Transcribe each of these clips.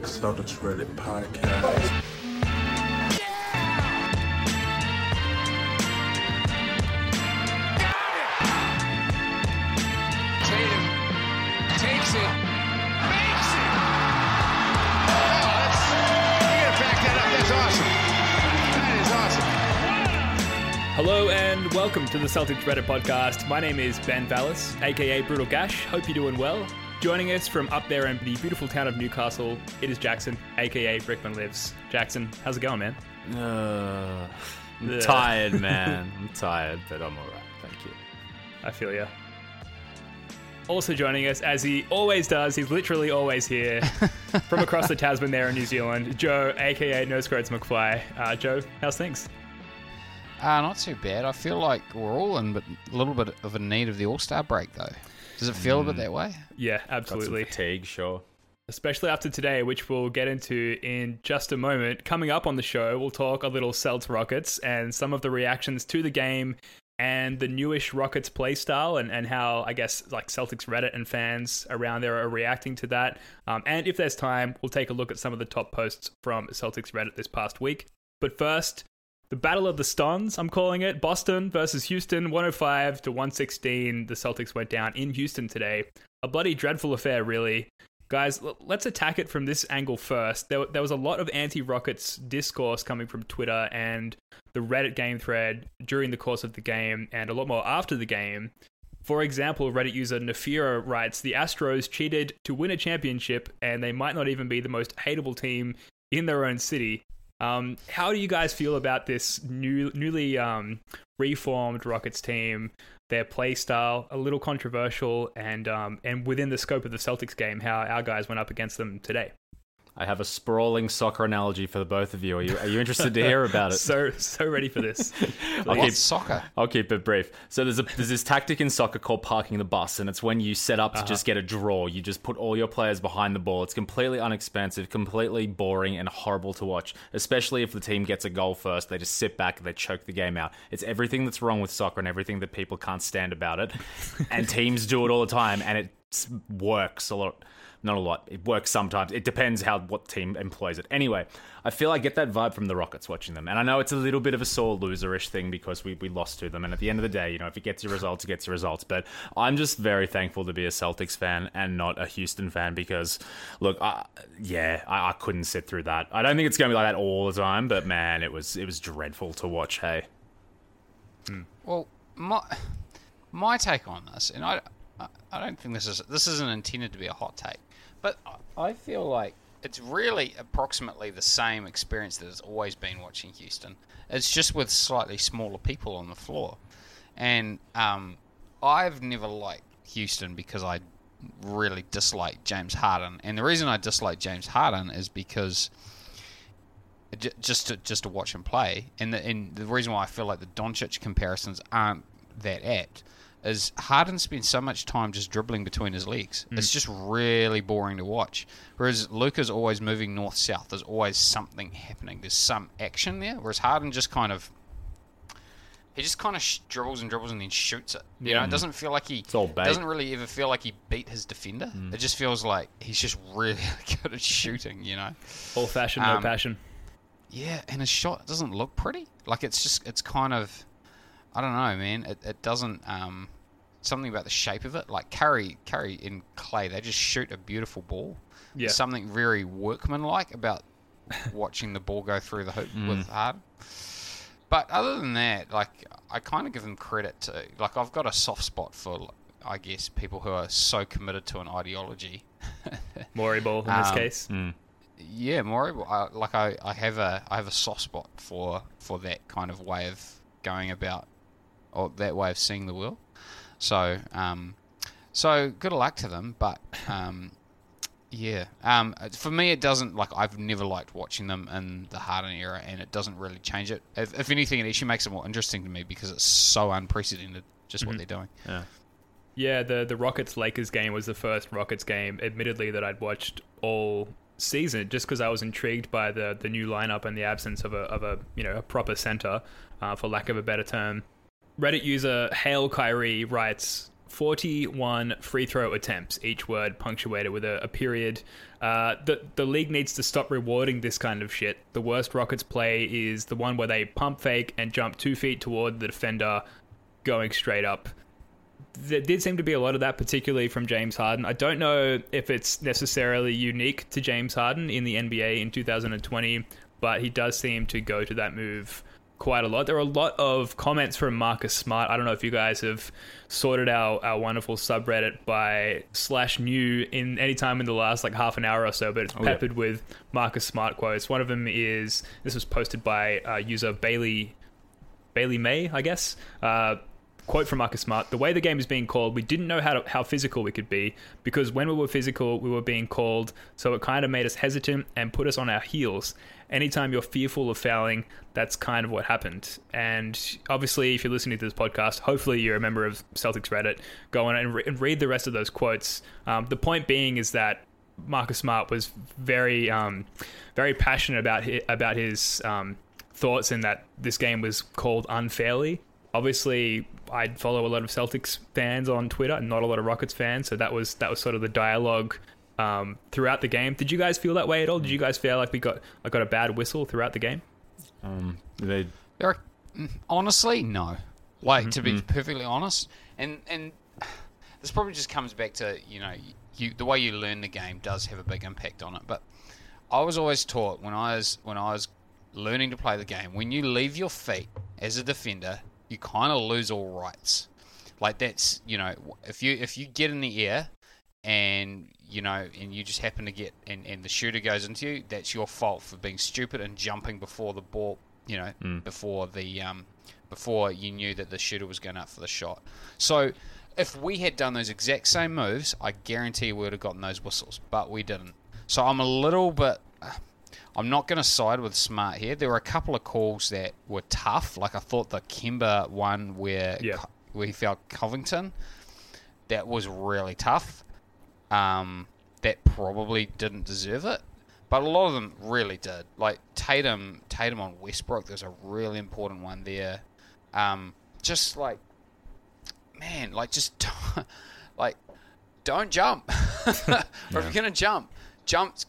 Celtics Reddit podcast. Yeah! Tatum takes it, makes it. Oh, you gotta back that up. That's awesome. That is awesome. Hello and welcome to the Celtics Reddit podcast. My name is Ben Vallis, aka Brutal Gash. Hope you're doing well. Joining us from up there in the beautiful town of Newcastle, it is Jackson, aka Brickman Lives. Jackson, how's it going, man? I'm tired, man. I'm tired, but I'm all right. Thank you. I feel you. Also joining us, as he always does, he's literally always here, from across the Tasman there in New Zealand, Joe, aka No Scroats McFly. Joe, how's things? Not too bad. I feel like we're all in but a little bit of a need of the All-Star break, though. Does it feel a bit that way? Yeah, absolutely. Got some fatigue, sure. Especially after today, which we'll get into in just a moment. Coming up on the show, we'll talk a little Celtics Rockets and some of the reactions to the game and the newish Rockets play style and how, I guess, like Celtics Reddit and fans around there are reacting to that. And if there's time, we'll take a look at some of the top posts from Celtics Reddit this past week. But first, the Battle of the Stons, I'm calling it. Boston versus Houston, 105-116. The Celtics went down in Houston today. A bloody dreadful affair, really. Guys, let's attack it from this angle first. There was a lot of anti-Rockets discourse coming from Twitter and the Reddit game thread during the course of the game and a lot more after the game. For example, Reddit user Nefira writes, "The Astros cheated to win a championship and they might not even be the most hateable team in their own city." How do you guys feel about this newly reformed Rockets team, their play style, a little controversial, and within the scope of the Celtics game, how our guys went up against them today? I have a sprawling soccer analogy for the both of you. Are you interested to hear about it? So ready for this. I'll keep it brief. So there's this tactic in soccer called parking the bus, and it's when you set up to just get a draw. You just put all your players behind the ball. It's completely unexpensive, completely boring, and horrible to watch, especially if the team gets a goal first. They just sit back and they choke the game out. It's everything that's wrong with soccer and everything that people can't stand about it. And teams do it all the time, and it works a lot. Not a lot. It works sometimes. It depends what team employs it. Anyway, I feel I get that vibe from the Rockets watching them. And I know it's a little bit of a sore loser-ish thing because we lost to them. And at the end of the day, you know, if it gets your results, it gets your results. But I'm just very thankful to be a Celtics fan and not a Houston fan because, look, I couldn't sit through that. I don't think it's going to be like that all the time, but, man, it was dreadful to watch, hey. Mm. Well, my take on this, and I don't think this isn't intended to be a hot take. But I feel like it's really approximately the same experience that has always been watching Houston. It's just with slightly smaller people on the floor. And I've never liked Houston because I really dislike James Harden. And the reason I dislike James Harden is because just to watch him play. And the reason why I feel like the Doncic comparisons aren't that apt is Harden spends so much time just dribbling between his legs. Mm. It's just really boring to watch. Whereas Luka's always moving north-south. There's always something happening. There's some action there. Whereas Harden just kind of dribbles and dribbles and then shoots it. You know, it doesn't feel like doesn't really ever feel like he beat his defender. Mm. It just feels like he's just really good at shooting, you know. Old fashioned, no passion. Yeah, and his shot doesn't look pretty. Like it's kind of, I don't know, man. It doesn't. Something about the shape of it, like Curry and Clay, they just shoot a beautiful ball. Yeah. There's something very workmanlike about watching the ball go through the hoop with Harden. But other than that, like I kind of give them credit to. Like I've got a soft spot for, I guess, people who are so committed to an ideology. Moreyball in this case. Mm. Yeah, Moreyball. I have a soft spot for that kind of way of going about. Or that way of seeing the world. So good luck to them. But Yeah. For me, it doesn't, like, I've never liked watching them in the Harden era, and it doesn't really change it. If anything, it actually makes it more interesting to me because it's so unprecedented, just what they're doing. Yeah. Yeah, the Rockets-Lakers game was the first Rockets game, admittedly, that I'd watched all season, just because I was intrigued by the new lineup and the absence of a proper center, for lack of a better term. Reddit user Hale Kyrie writes, 41 free throw attempts, each word punctuated with a period. The league needs to stop rewarding this kind of shit. The worst Rockets play is the one where they pump fake and jump 2 feet toward the defender going straight up. There did seem to be a lot of that, particularly from James Harden. I don't know if it's necessarily unique to James Harden in the NBA in 2020, but he does seem to go to that move quite a lot. There are a lot of comments from Marcus Smart. I don't know if you guys have sorted our wonderful subreddit by /new in any time in the last like half an hour or so, but it's peppered with Marcus Smart quotes. One of them is, this was posted by user Bailey May, I guess. Quote from Marcus Smart, the way the game is being called, we didn't know how physical we could be, because when we were physical, we were being called, so it kind of made us hesitant and put us on our heels. Anytime you're fearful of fouling, that's kind of what happened. And obviously, if you're listening to this podcast, hopefully you're a member of Celtics Reddit. Go on and read the rest of those quotes. The point being is that Marcus Smart was very, very passionate about his thoughts, in that this game was called unfairly. Obviously, I follow a lot of Celtics fans on Twitter and not a lot of Rockets fans. So that was sort of the dialogue throughout the game. Did you guys feel that way at all? Did you guys feel like I got a bad whistle throughout the game? Honestly, no. Like, to be perfectly honest, and this probably just comes back to, the way you learn the game does have a big impact on it. But I was always taught when I was learning to play the game, when you leave your feet as a defender, you kind of lose all rights. Like, that's, if you get in the air and, and you just happen to get, and the shooter goes into you, that's your fault for being stupid and jumping before the ball, before you knew that the shooter was going up for the shot. So if we had done those exact same moves, I guarantee we would have gotten those whistles, but we didn't. So I'm a little bit... I'm not going to side with Smart here. There were a couple of calls that were tough. Like, I thought the Kemba one where he fouled Covington, that was really tough. That probably didn't deserve it, but a lot of them really did. Like Tatum on Westbrook, there's a really important one there. Don't jump. Or if you're going to jump,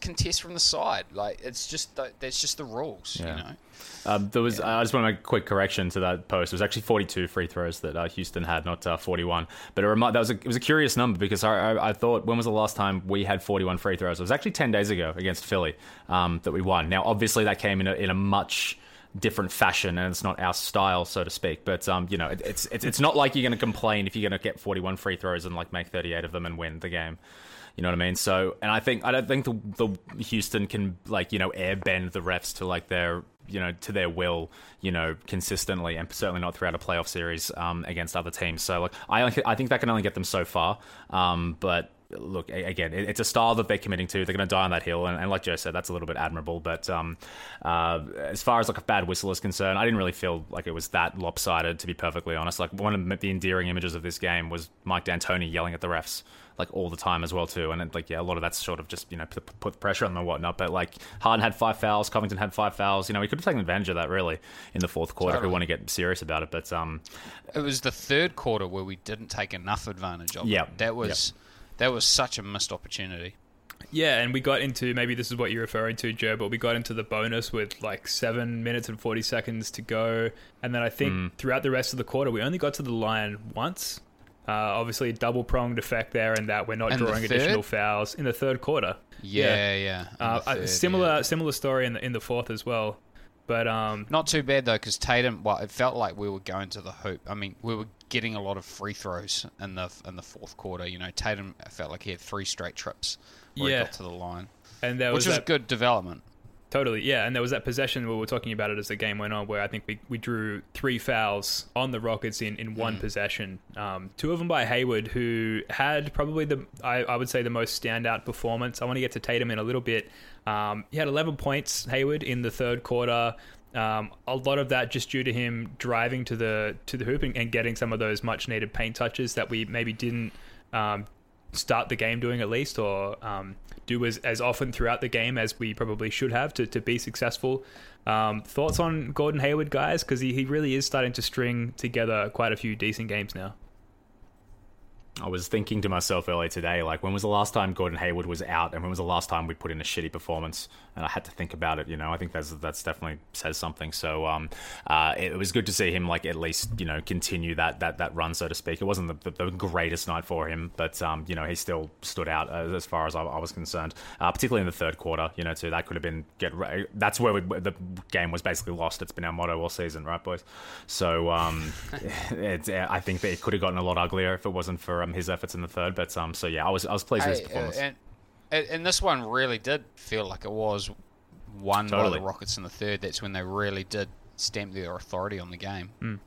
contest from the side. Like, it's just that's just the rules. I just want to make a quick correction to that post. It was actually 42 free throws that Houston had, not 41, but it was a curious number, because I thought, when was the last time we had 41 free throws? It was actually 10 days ago against Philly that we won. Now obviously that came in a much different fashion, and it's not our style, so to speak, but it's not like you're going to complain if you're going to get 41 free throws and like make 38 of them and win the game. You know what I mean? So, and I don't think the Houston can air bend the refs to their to their will consistently, and certainly not throughout a playoff series against other teams. So I think that can only get them so far. But look, again, it's a style that they're committing to. They're going to die on that hill, and like Joe said, that's a little bit admirable. But as far as like a bad whistle is concerned, I didn't really feel like it was that lopsided, to be perfectly honest. Like, one of the endearing images of this game was Mike D'Antoni yelling at the refs all the time as well too, and a lot of that's sort of just put pressure on them and whatnot. But Harden had 5 fouls, Covington had 5 fouls. We could have taken advantage of that really in the fourth quarter if we want to get serious about it. But it was the third quarter where we didn't take enough advantage of it. That was such a missed opportunity. Yeah, and we got into, maybe this is what you're referring to, Joe, but we got into the bonus with 7 minutes and 40 seconds to go, and then I think throughout the rest of the quarter we only got to the line once. Obviously, a double-pronged effect there, and that we're not drawing additional fouls in the third quarter. Similar story in the fourth as well. But not too bad though, because Tatum. Well, it felt like we were going to the hoop. I mean, we were getting a lot of free throws in the fourth quarter. Tatum, I felt like he had 3 straight trips where he got to the line, and which was a good development. Totally, yeah. And there was that possession where we were talking about it as the game went on, where I think we drew three fouls on the Rockets in one possession. Two of them by Hayward, who had probably I would say the most standout performance. I want to get to Tatum in a little bit. He had 11 points, Hayward, in the third quarter. A lot of that just due to him driving to the hoop and getting some of those much needed paint touches that we maybe didn't start the game doing, at least, or do as often throughout the game as we probably should have to be successful. Thoughts on Gordon Hayward, guys? Because he really is starting to string together quite a few decent games now. I was thinking to myself earlier today, like, when was the last time Gordon Hayward was out, and when was the last time we put in a shitty performance? And I had to think about it, you know. I think that's definitely says something. So it was good to see him, like, at least, you know, continue that run, so to speak. It wasn't the greatest night for him, but you know, he still stood out as far as I was concerned, particularly in the third quarter. You know, too, that could have been that's where the game was basically lost. It's been our motto all season, right, boys? So I think that it could have gotten a lot uglier if it wasn't for his efforts in the third, but so yeah, I was pleased with his performance. And this one really did feel like it was won by the Rockets in the third. That's when they really did stamp their authority on the game.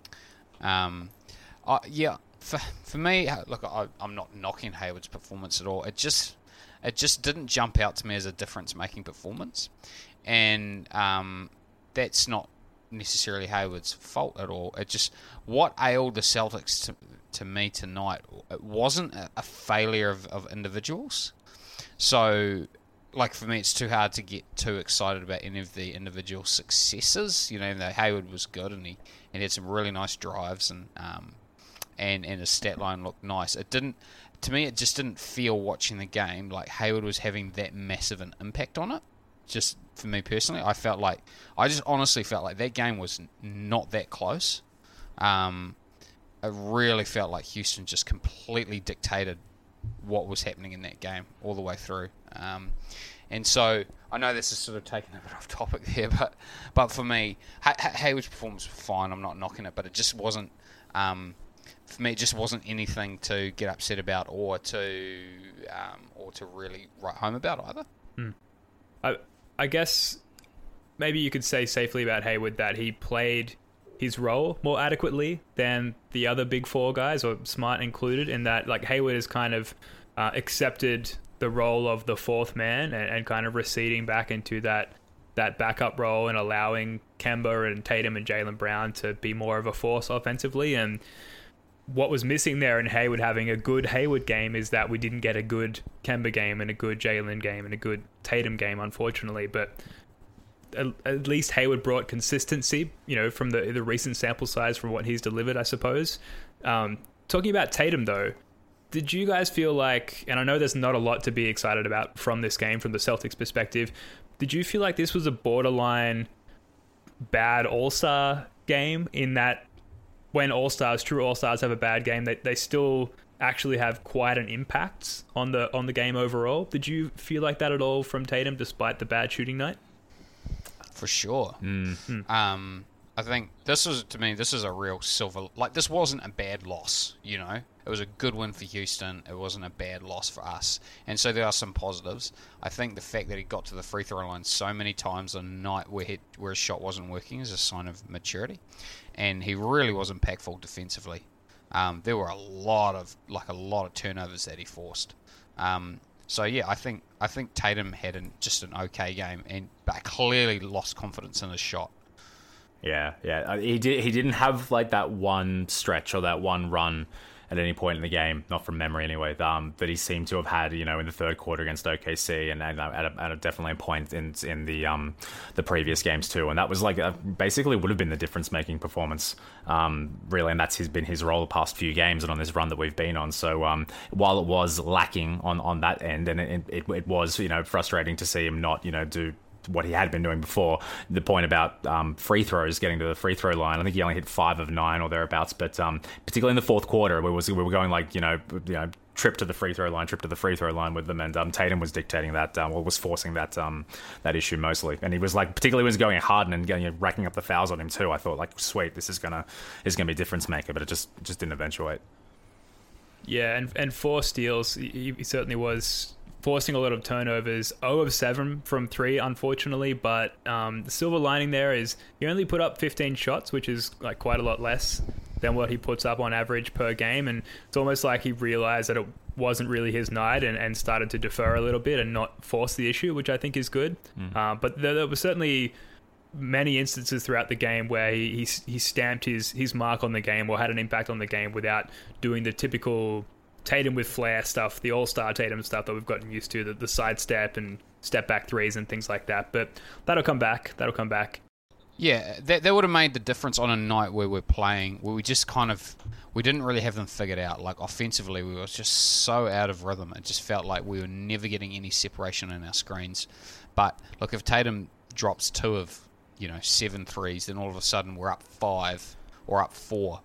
For me, look, I'm not knocking Hayward's performance at all. It just didn't jump out to me as a difference-making performance, and that's not necessarily Hayward's fault at all. It just, what ailed the Celtics to me tonight, it wasn't a failure of individuals. So, like, for me, it's too hard to get too excited about any of the individual successes. You know, even though Hayward was good and he had some really nice drives and his stat line looked nice. It didn't, to me, it just didn't feel watching the game like Hayward was having that massive an impact on it. Just for me personally, I honestly felt like that game was not that close. It really felt like Houston just completely dictated what was happening in that game all the way through. And so I know this is sort of taking a bit off topic there, but for me, Hayward's performance was fine. I'm not knocking it, but it just wasn't, for me, it just wasn't anything to get upset about or to really write home about either. I guess maybe you could say safely about Hayward that he played his role more adequately than the other big four guys, or Smart included, in that, like, Hayward has kind of accepted the role of the fourth man and kind of receding back into that backup role and allowing Kemba and Tatum and Jaylen Brown to be more of a force offensively. And what was missing there in Hayward having a good Hayward game is that we didn't get a good Kemba game and a good Jaylen game and a good Tatum game, unfortunately. But at least Hayward brought consistency, you know, from the recent sample size from what he's delivered, I suppose. Talking about Tatum, though, did you guys feel like, and I know there's not a lot to be excited about from this game, from the Celtics' perspective, did you feel like this was a borderline bad All-Star game, in that when All-Stars, true All-Stars, have a bad game, they still actually have quite an impact on the game overall? Did you feel like that at all from Tatum, despite the bad shooting night? For sure. I think this is a real silver, like, this wasn't a bad loss, you know. It was a good win for Houston. It wasn't a bad loss for us. And so there are some positives. I think the fact that he got to the free throw line so many times a night where his shot wasn't working is a sign of maturity. And he really was impactful defensively. There were a lot of turnovers that he forced. So yeah, I think Tatum had just an okay game, but clearly lost confidence in his shot. Yeah, he did. He didn't have, like, that one stretch or that one run at any point in the game, not from memory anyway, that he seemed to have had, you know, in the third quarter against OKC and at a definitely a point in the previous games too. And that was basically would have been the difference-making performance, really, and been his role the past few games and on this run that we've been on. So while it was lacking on that end, and it was, you know, frustrating to see him not, you know, do what he had been doing before. The point about free throws, getting to the free throw line, I think he only hit 5 of 9 or thereabouts, but particularly in the fourth quarter, we were going, like, you know, trip to the free throw line with them, and Tatum was dictating that, or was forcing that issue mostly. And he was, like, particularly when he was going at Harden and getting, you know, racking up the fouls on him too, I thought, like, sweet, this is gonna be a difference maker, but it just didn't eventuate. Yeah, and 4 steals, he certainly was forcing a lot of turnovers, 0 of 7 from 3, unfortunately, but the silver lining there is he only put up 15 shots, which is like quite a lot less than what he puts up on average per game, and it's almost like he realized that it wasn't really his night and started to defer a little bit and not force the issue, which I think is good. But there was certainly many instances throughout the game where he stamped his mark on the game or had an impact on the game without doing the typical Tatum with flair stuff, the all-star Tatum stuff that we've gotten used to, the sidestep and step-back threes and things like that. But that'll come back. Yeah, that would have made the difference on a night where we're playing, where we just kind of, we didn't really have them figured out. Like, offensively, we were just so out of rhythm. It just felt like we were never getting any separation in our screens. But, look, if Tatum drops 2 of 7 threes, then all of a sudden we're up 5 or up 4,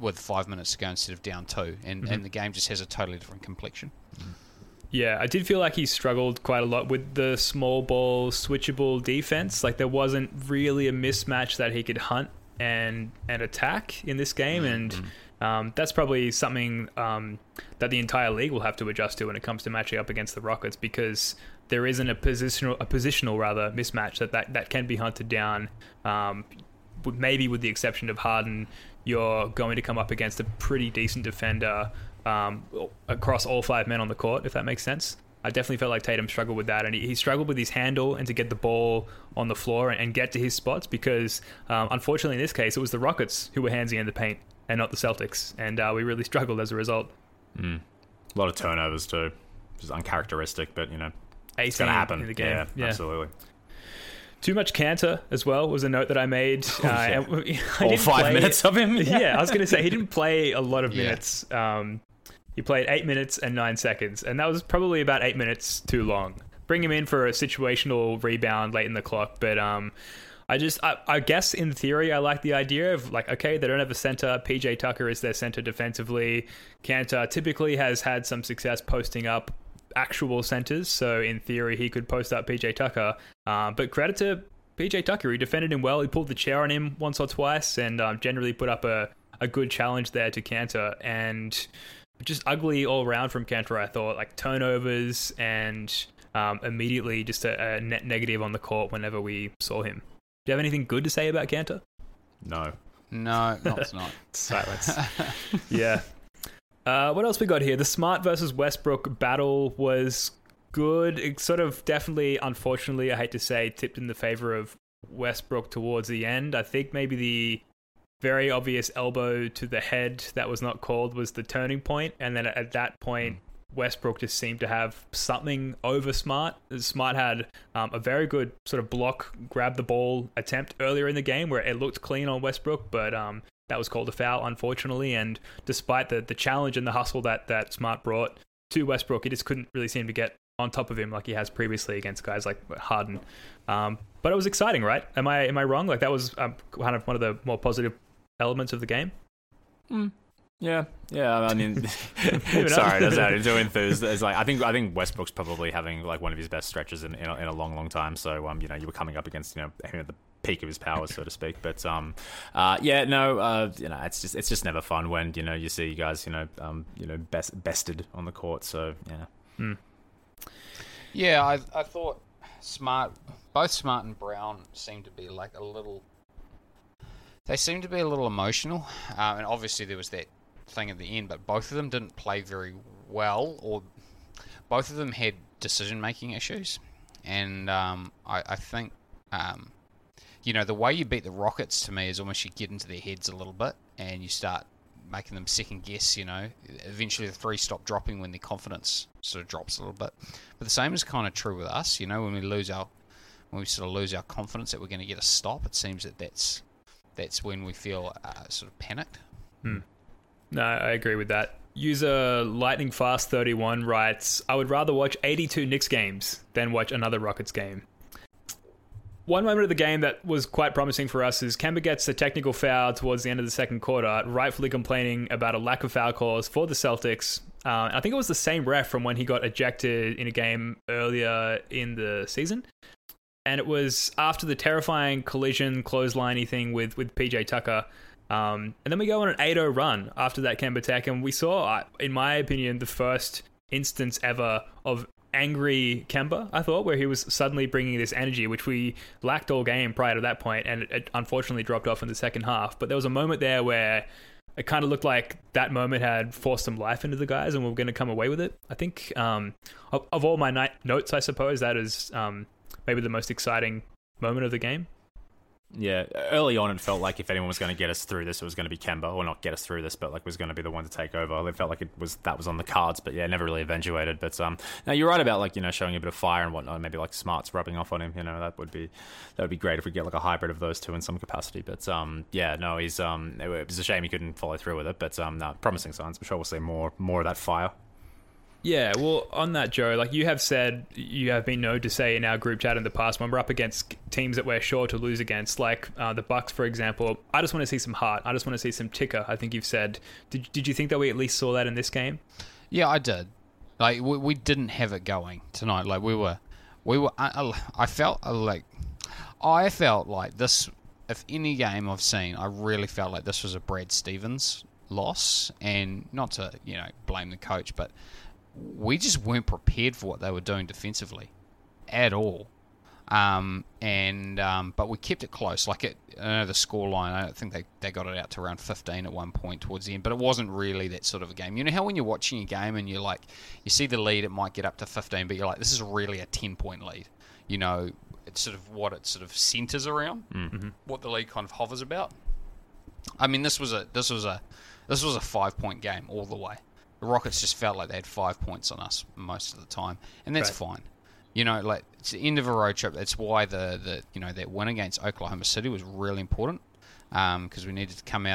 with 5 minutes to go instead of down 2. And the game just has a totally different complexion. Yeah, I did feel like he struggled quite a lot with the small ball, switchable defense. Like, there wasn't really a mismatch that he could hunt and attack in this game. And that's probably something that the entire league will have to adjust to when it comes to matching up against the Rockets, because there isn't a positional mismatch that can be hunted down. Maybe with the exception of Harden, you're going to come up against a pretty decent defender across all 5 men on the court, if that makes sense. I definitely felt like Tatum struggled with that, and he struggled with his handle and to get the ball on the floor and get to his spots, because unfortunately in this case it was the Rockets who were handsy in the paint and not the Celtics, and we really struggled as a result. A lot of turnovers too, which is uncharacteristic, but it's gonna happen in the game. Yeah. Absolutely. Too much Kanter as well was a note that I made. All 5 minutes of him. Yeah, I was going to say he didn't play a lot of minutes. He played 8 minutes and 9 seconds, and that was probably about 8 minutes too long. Bring him in for a situational rebound late in the clock, but I guess in theory I like the idea of, like, okay, they don't have a center. PJ Tucker is their center defensively. Kanter typically has had some success posting up actual centers, so in theory he could post up PJ Tucker, but credit to PJ Tucker, he defended him well, he pulled the chair on him once or twice, and generally put up a good challenge there to Kanter, and just ugly all round from Kanter, I thought, like turnovers and immediately just a net negative on the court whenever we saw him. Do you have anything good to say about Kanter? No, not. Silence. Yeah. What else we got here? The Smart versus Westbrook battle was good. It sort of definitely, unfortunately, I hate to say, tipped in the favor of Westbrook towards the end. I think maybe the very obvious elbow to the head that was not called was the turning point. And then at that point, Westbrook just seemed to have something over Smart. Smart had a very good sort of block, grab the ball attempt earlier in the game where it looked clean on Westbrook, but that was called a foul, unfortunately, and despite the challenge and the hustle that Smart brought to Westbrook, he just couldn't really seem to get on top of him like he has previously against guys like Harden. But it was exciting, right? Am I wrong? Like, that was kind of one of the more positive elements of the game? Yeah. I mean, sorry, that's not too enthused. It's like I think Westbrook's probably having like one of his best stretches in a long, long time. So you were coming up against him at the peak of his powers, so to speak, but it's just never fun when you see you guys bested on the court. So I thought both Smart and Brown seemed to be like a little emotional, and obviously there was that thing at the end, but both of them didn't play very well, or both of them had decision making issues, and I think the way you beat the Rockets, to me, is almost you get into their heads a little bit and you start making them second guess. Eventually the three stop dropping when their confidence sort of drops a little bit. But the same is kind of true with us. When we lose our confidence that we're going to get a stop, it seems that's when we feel sort of panicked. No, I agree with that. User LightningFast31 writes, "I would rather watch 82 Knicks games than watch another Rockets game." One moment of the game that was quite promising for us is Kemba gets a technical foul towards the end of the second quarter, rightfully complaining about a lack of foul calls for the Celtics. I think it was the same ref from when he got ejected in a game earlier in the season. And it was after the terrifying collision, clothesline-y thing with PJ Tucker. And then we go on an 8-0 run after that Kemba tech. And we saw, in my opinion, the first instance ever of angry Kemba, I thought, where he was suddenly bringing this energy, which we lacked all game prior to that point, and it unfortunately dropped off in the second half. But there was a moment there where it kind of looked like that moment had forced some life into the guys and we were going to come away with it. I think of all my notes, I suppose, that is maybe the most exciting moment of the game. Yeah, early on it felt like if anyone was going to get us through this, it was going to be Kemba, or not get us through this, but like was going to be the one to take over. It felt like that was on the cards, but yeah, never really eventuated. But now you're right about, like, you know, showing a bit of fire and whatnot, maybe like Smart's rubbing off on him. You know, that would be great if we get like a hybrid of those two in some capacity. But yeah, no, he's it was a shame he couldn't follow through with it. But no, promising signs. I'm sure we'll see more of that fire. Yeah, well, on that, Joe, like you have said, you have been known to say in our group chat in the past, when we're up against teams that we're sure to lose against, like the Bucks, for example, I just want to see some heart. I just want to see some ticker, I think you've said. Did you think that we at least saw that in this game? Yeah, I did. Like we didn't have it going tonight. Like we were. I felt like this. If any game I've seen, I really felt like this was a Brad Stevens loss, and not to blame the coach, but we just weren't prepared for what they were doing defensively at all. But we kept it close. Like I know the scoreline, I think they got it out to around 15 at one point towards the end, but it wasn't really that sort of a game. You know how when you're watching a game and you're like, you see the lead, it might get up to 15, but you're like, this is really a 10-point lead. You know, it's sort of what it sort of centers around, mm-hmm. what the league kind of hovers about. I mean, this was a 5-point game all the way. The Rockets just felt like they had 5 points on us most of the time, and that's right. Fine. You know, like it's the end of a road trip. That's why that win against Oklahoma City was really important, because we needed to come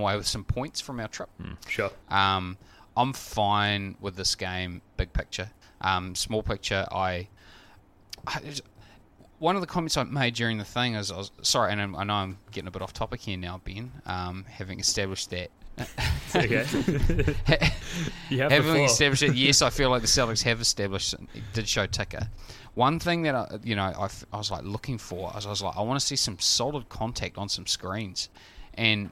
away with some points from our trip. Sure. I'm fine with this game, big picture. Small picture, one of the comments I made during the thing is, I know I'm getting a bit off topic here now, Ben, having established that. Okay. Having established it, yes, I feel like the Celtics have established it. It did show ticker. One thing that I was like looking for, I want to see some solid contact on some screens. And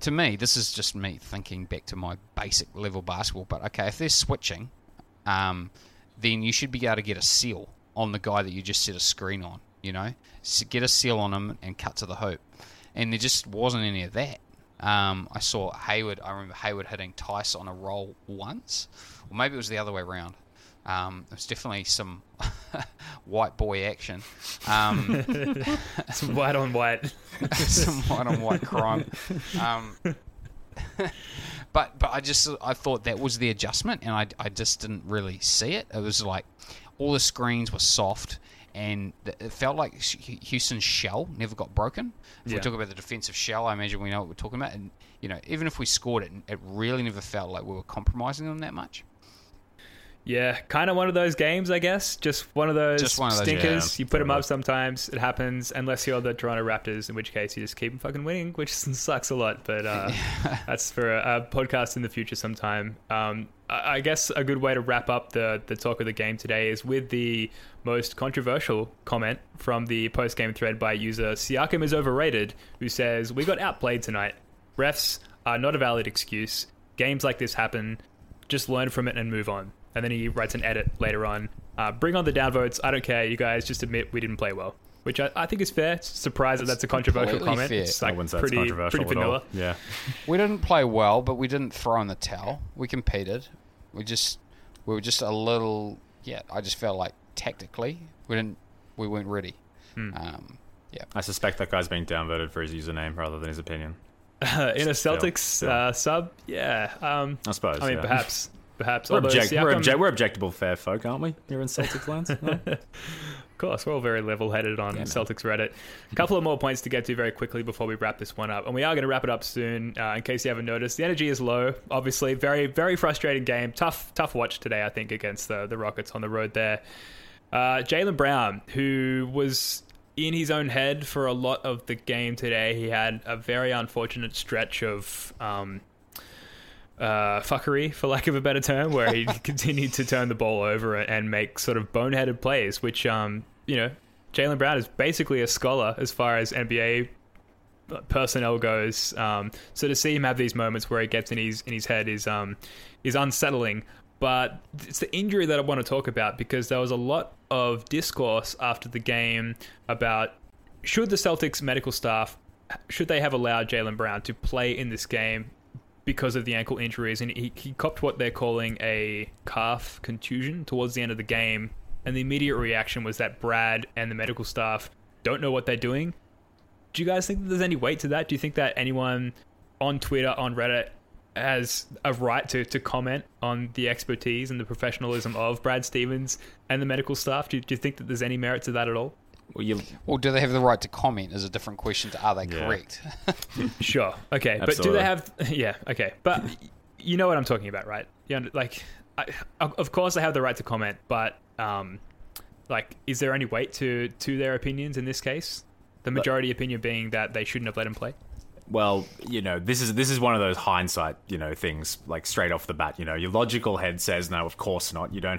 to me, this is just me thinking back to my basic level basketball. But okay, if they're switching, then you should be able to get a seal on the guy that you just set a screen on. You know, so get a seal on him and cut to the hoop. And there just wasn't any of that. I saw Hayward. I remember Hayward hitting Tice on a roll once, or maybe it was the other way around. It was definitely some white boy action. Some white on white, some white on white crime. But I thought that was the adjustment, and I just didn't really see it. It was like all the screens were soft. And it felt like Houston's shell never got broken. If we talk about the defensive shell, I imagine we know what we're talking about. And, even if we scored it, it really never felt like we were compromising them that much. Yeah, kind of one of those games, I guess. Just one of those stinkers. Yeah. You put them up sometimes. It happens, unless you're the Toronto Raptors, in which case you just keep them fucking winning, which sucks a lot. But that's for a podcast in the future sometime. I guess a good way to wrap up the talk of the game today is with the most controversial comment from the post-game thread by user Siakam is overrated, who says, "We got outplayed tonight. Refs are not a valid excuse. Games like this happen. Just learn from it and move on." And then he writes an edit later on. Bring on the downvotes. I don't care. You guys just admit we didn't play well, which I think is fair. Surprised that's a controversial comment. Fair. It's like pretty vanilla. Yeah, we didn't play well, but we didn't throw in the towel. We competed. We were just a little. Yeah, I just felt like tactically we weren't ready. Yeah, I suspect that guy's being downvoted for his username rather than his opinion. In a Celtics sub, yeah. I suppose. I mean, perhaps. Perhaps we're objectable fair folk, aren't we? Here in Celtics lands. No? Of course, we're all very level-headed on Celtics Reddit. A couple of more points to get to very quickly before we wrap this one up, and we are going to wrap it up soon. In case you haven't noticed, the energy is low. Obviously, very very frustrating game. Tough watch today, I think, against the Rockets on the road there. Jaylen Brown, who was in his own head for a lot of the game today, he had a very unfortunate stretch of fuckery, for lack of a better term, where he continued to turn the ball over and make sort of boneheaded plays, which, Jaylen Brown is basically a scholar as far as NBA personnel goes. So to see him have these moments where he gets in his head is unsettling. but it's the injury that I want to talk about, because there was a lot of discourse after the game about should the Celtics medical staff, should they have allowed Jaylen Brown to play in this game because of the ankle injuries, and he copped what they're calling a calf contusion towards the end of the game, and the immediate reaction was that Brad and the medical staff don't know what they're doing. Do you guys think that there's any weight to that? Do you think that anyone on Twitter, on Reddit, has a right to comment on the expertise and the professionalism of Brad Stevens and the medical staff? Do you think that there's any merit to that at all? Well, do they have the right to comment is a different question to are they correct? Sure. Okay. Absolutely. But do they have... Yeah, okay. But you know what I'm talking about, right? You know, like, of course they have the right to comment, but is there any weight to their opinions in this case? The majority opinion being that they shouldn't have let him play? Well, you know, this is one of those hindsight, you know, things, like straight off the bat, you know, your logical head says, no, of course not. You don't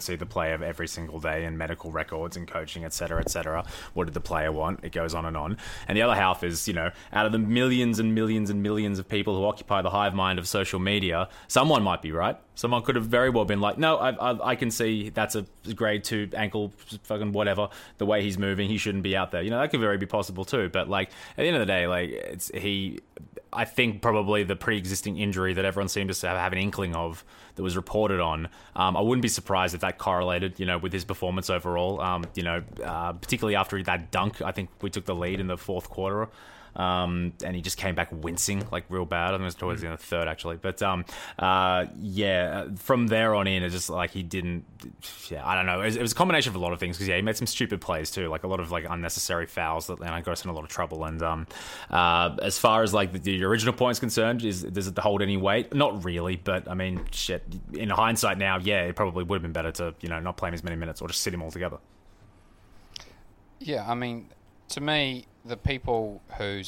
see the player every single day in medical records and coaching, et cetera, et cetera. What did the player want? It goes on. And the other half is, you know, out of the millions and millions and millions of people who occupy the hive mind of social media, someone might be right. Someone could have very well been like, no, I can see that's a grade 2 ankle, fucking whatever. The way he's moving, he shouldn't be out there. You know, that could very be possible too. But like at the end of the day, like I think probably the pre-existing injury that everyone seemed to have an inkling of that was reported on. I wouldn't be surprised if that correlated, you know, with his performance overall. Particularly after that dunk, I think we took the lead in the fourth quarter. And he just came back wincing, like, real bad. I think it was towards the end of the third, actually. But, from there on in, it's just, like, he didn't... Yeah, I don't know. It was a combination of a lot of things, because, yeah, he made some stupid plays, too. Like, a lot of, like, unnecessary fouls that got us in a lot of trouble. And as far as, like, the original point's concerned, does it hold any weight? Not really, but, I mean, shit. In hindsight now, yeah, it probably would have been better to, you know, not play him as many minutes or just sit him all together. Yeah, I mean, to me... the people who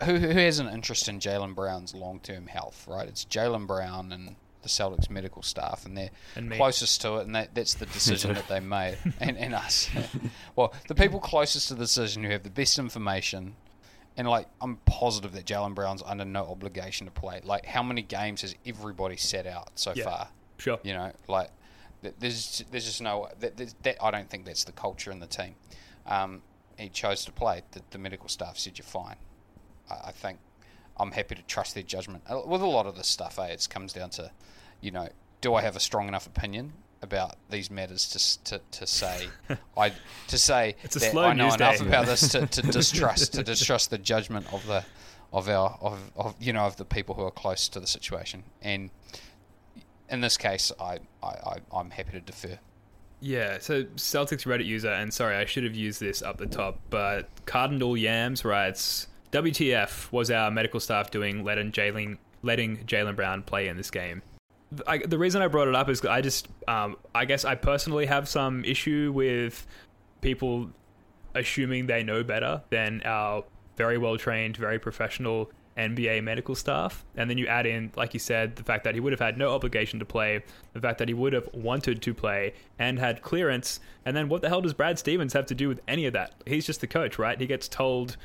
has an interest in Jaylen Brown's long-term health, right? It's Jaylen Brown and the Celtics medical staff, and they're closest to it, and that's the decision that they made, and us. Well, the people closest to the decision who have the best information, and, like, I'm positive that Jaylen Brown's under no obligation to play. Like, how many games has everybody set out so far? Sure. You know, like, there's just no... I don't think that's the culture in the team. He chose to play. The medical staff said, you're fine. I think I'm happy to trust their judgment. With a lot of this stuff, it comes down to, you know, do I have a strong enough opinion about these matters to say that I know enough about this to distrust the judgment of the people who are close to the situation. And in this case, I'm happy to defer. Yeah, so Celtics Reddit user, and sorry, I should have used this up the top, but Cardinal Yams writes, WTF was our medical staff doing letting Jaylen Brown play in this game? The reason I brought it up is I guess I personally have some issue with people assuming they know better than our very well-trained, very professional NBA medical staff, and then you add in, like you said, the fact that he would have had no obligation to play, the fact that he would have wanted to play and had clearance, and then what the hell does Brad Stevens have to do with any of that? He's just the coach, right? He gets told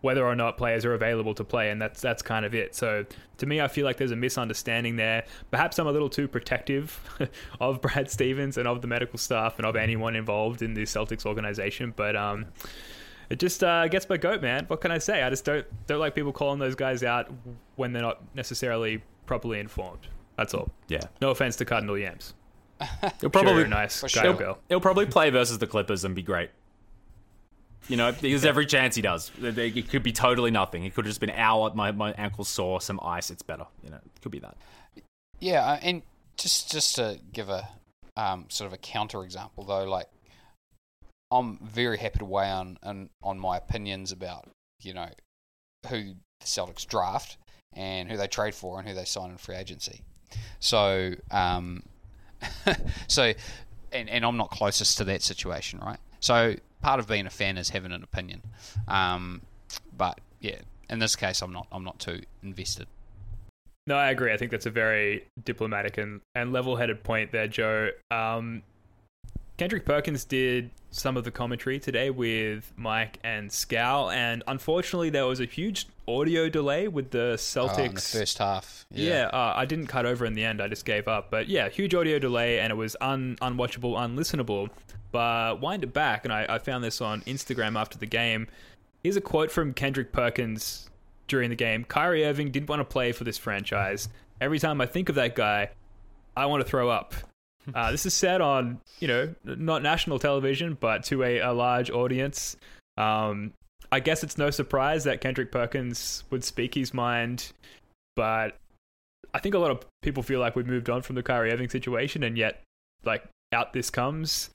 whether or not players are available to play, and that's kind of it. So to me, I feel like there's a misunderstanding there. Perhaps I'm a little too protective of Brad Stevens and of the medical staff and of anyone involved in the Celtics organization, but it just gets my goat, man. What can I say? I just don't like people calling those guys out when they're not necessarily properly informed. That's all. Yeah. No offense to Cardinal Yams. You're probably nice guy or girl. He'll probably play versus the Clippers and be great. You know, because every chance he does, it could be totally nothing. It could have just been my ankle's sore, some ice. It's better. You know, it could be that. Yeah, and just to give a sort of a counter example though, like, I'm very happy to weigh on my opinions about, you know, who the Celtics draft and who they trade for and who they sign in free agency. So, and I'm not closest to that situation, right? So part of being a fan is having an opinion. But yeah, in this case, I'm not too invested. No, I agree. I think that's a very diplomatic and level-headed point there, Joe. Kendrick Perkins did some of the commentary today with Mike and Scow, and unfortunately there was a huge audio delay with the Celtics. In the first half. Yeah, I didn't cut over in the end. I just gave up. But yeah, huge audio delay, and it was unwatchable, unlistenable. But wind it back, and I found this on Instagram after the game. Here's a quote from Kendrick Perkins during the game. Kyrie Irving didn't want to play for this franchise. Every time I think of that guy, I want to throw up. This is said on, not national television, but to a large audience. I guess it's no surprise that Kendrick Perkins would speak his mind, but I think a lot of people feel like we've moved on from the Kyrie Irving situation, and yet, out this comes.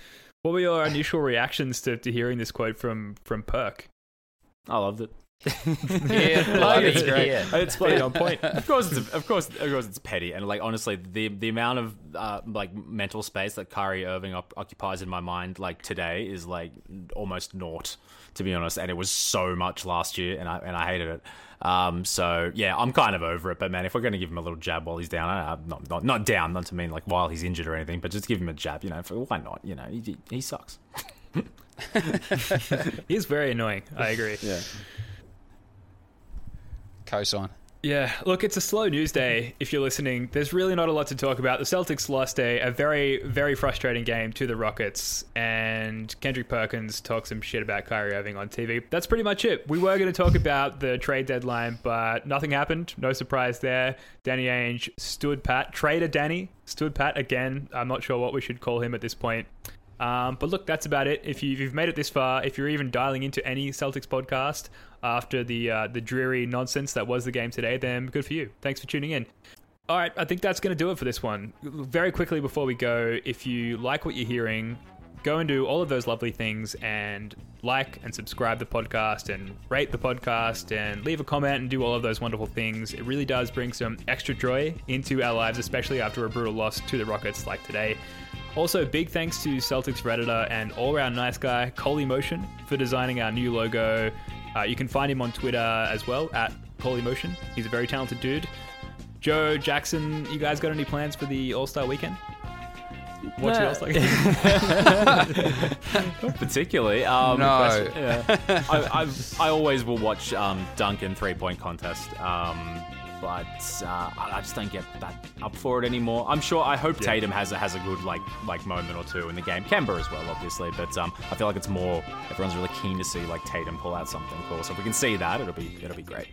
What were your initial reactions to hearing this quote from Perk? I loved it. It's great. Yeah. It's played on point. Of course, it's petty, and honestly, the amount of mental space that Kyrie Irving occupies in my mind today is almost naught, to be honest. And it was so much last year, and I hated it. So yeah, I'm kind of over it. But man, if we're going to give him a little jab while he's down, not down, not to mean while he's injured or anything, but just give him a jab. Why not? He sucks. He's very annoying. I agree. Yeah. Cosign. Yeah, look, it's a slow news day if you're listening. There's really not a lot to talk about. The Celtics lost a very, very frustrating game to the Rockets, and Kendrick Perkins talked some shit about Kyrie Irving on TV. That's pretty much it. We were going to talk about the trade deadline, but nothing happened. No surprise there. Danny Ainge stood pat. Trader Danny stood pat again. I'm not sure what we should call him at this point. But look, that's about it. If you've made it this far, if you're even dialing into any Celtics podcast after the dreary nonsense that was the game today, then good for you. Thanks for tuning in. All right, I think that's going to do it for this one. Very quickly before we go, if you like what you're hearing, go and do all of those lovely things and like and subscribe the podcast and rate the podcast and leave a comment and do all of those wonderful things. It really does bring some extra joy into our lives, especially after a brutal loss to the Rockets like today. Also, big thanks to Celtics Redditor and all-round nice guy, Coley Motion, for designing our new logo. You can find him on Twitter as well, @coleymotion. He's a very talented dude. Joe, Jackson, you guys got any plans for the All-Star Weekend? What's your All-Star Weekend? Not particularly. No. Yeah. I always will watch Dunk and three-point contest. But I just don't get that up for it anymore. I'm sure. I hope Tatum has a good moment or two in the game. Kemba as well, obviously. But I feel it's more everyone's really keen to see Tatum pull out something cool. So if we can see that, it'll be great.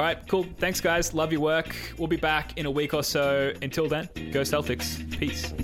All right, cool. Thanks, guys. Love your work. We'll be back in a week or so. Until then, go Celtics. Peace.